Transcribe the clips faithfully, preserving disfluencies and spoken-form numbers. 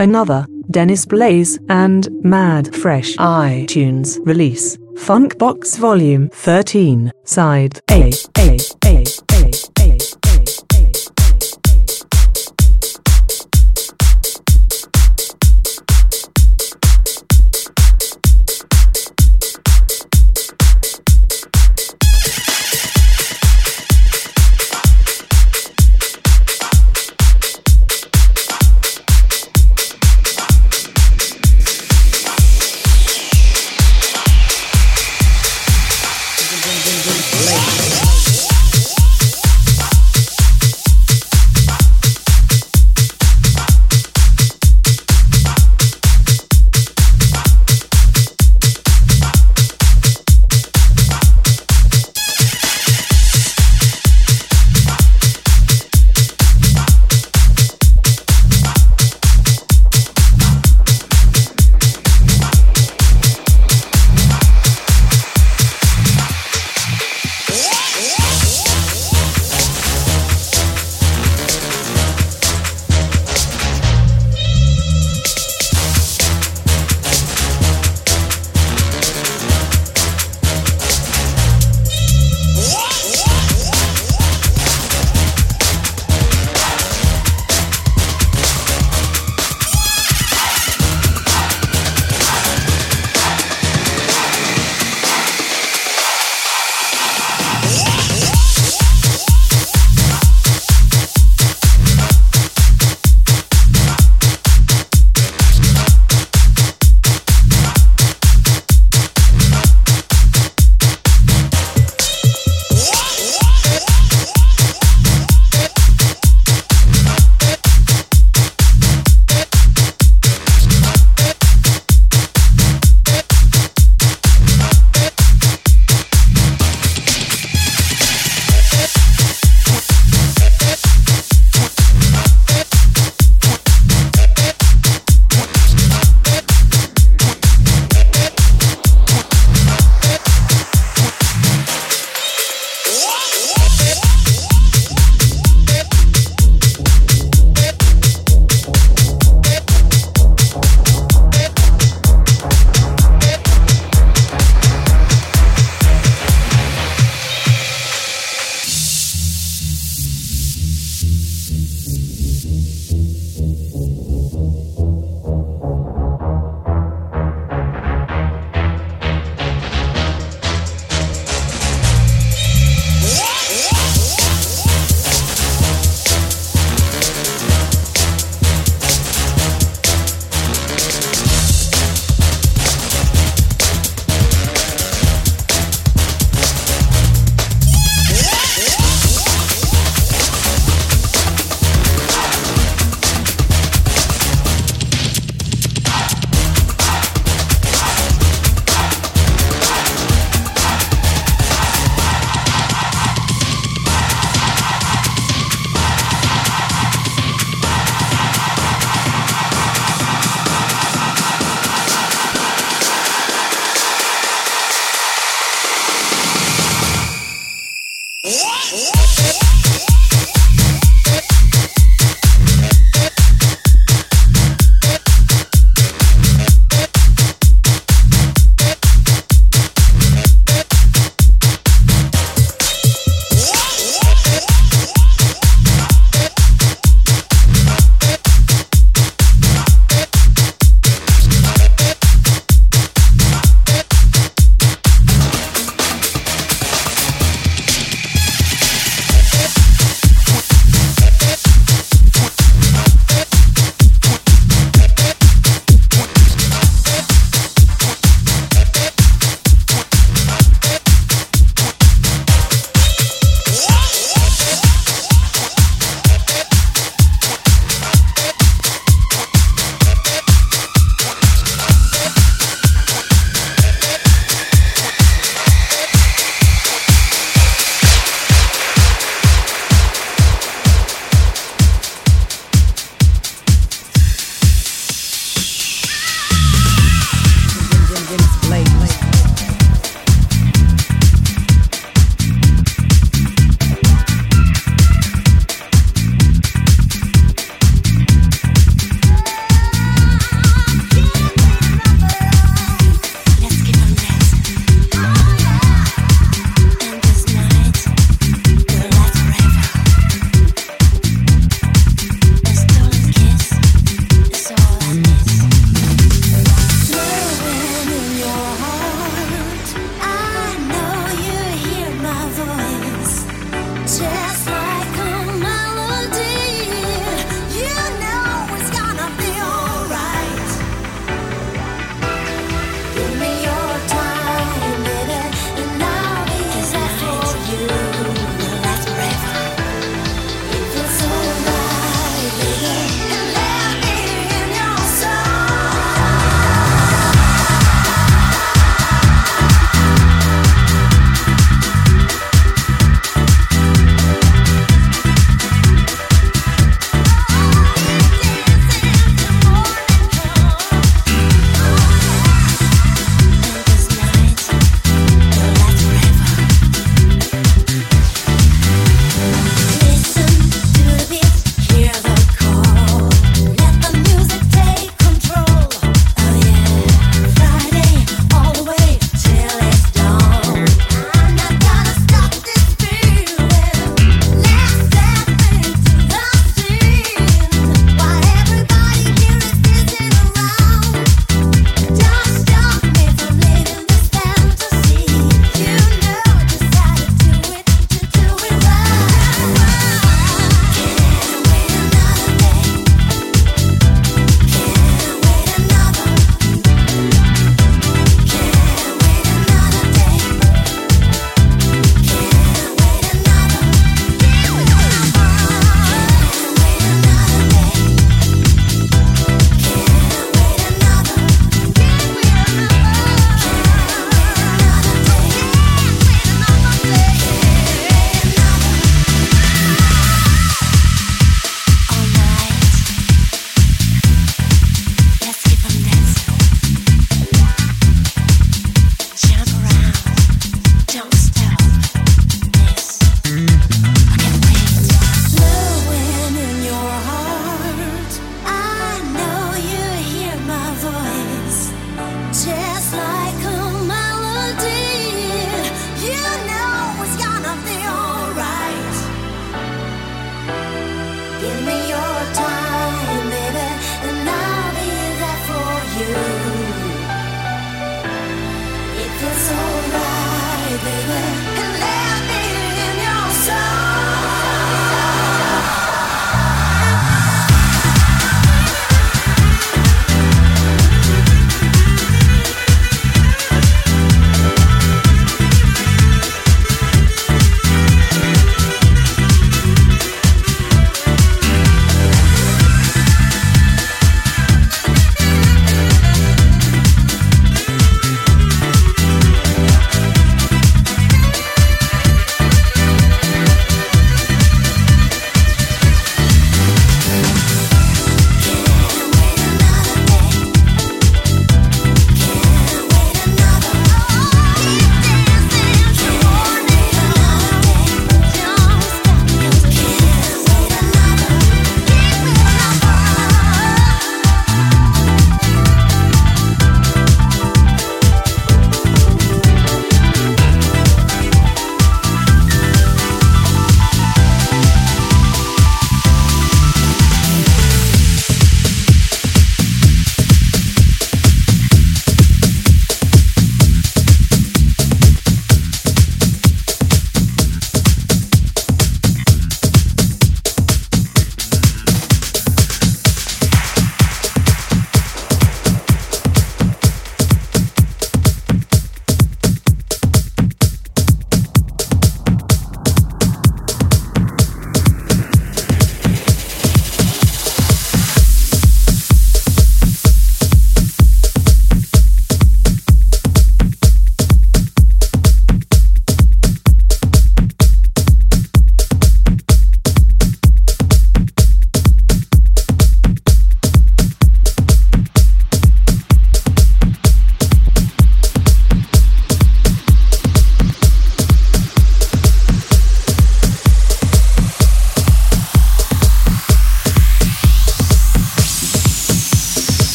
another, Dennis Blaze, and Mad Fresh iTunes release, Funk Box Volume thirteen, Side A, A, A, A, A, A. Late.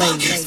Blaze.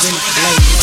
Dennis Blaze.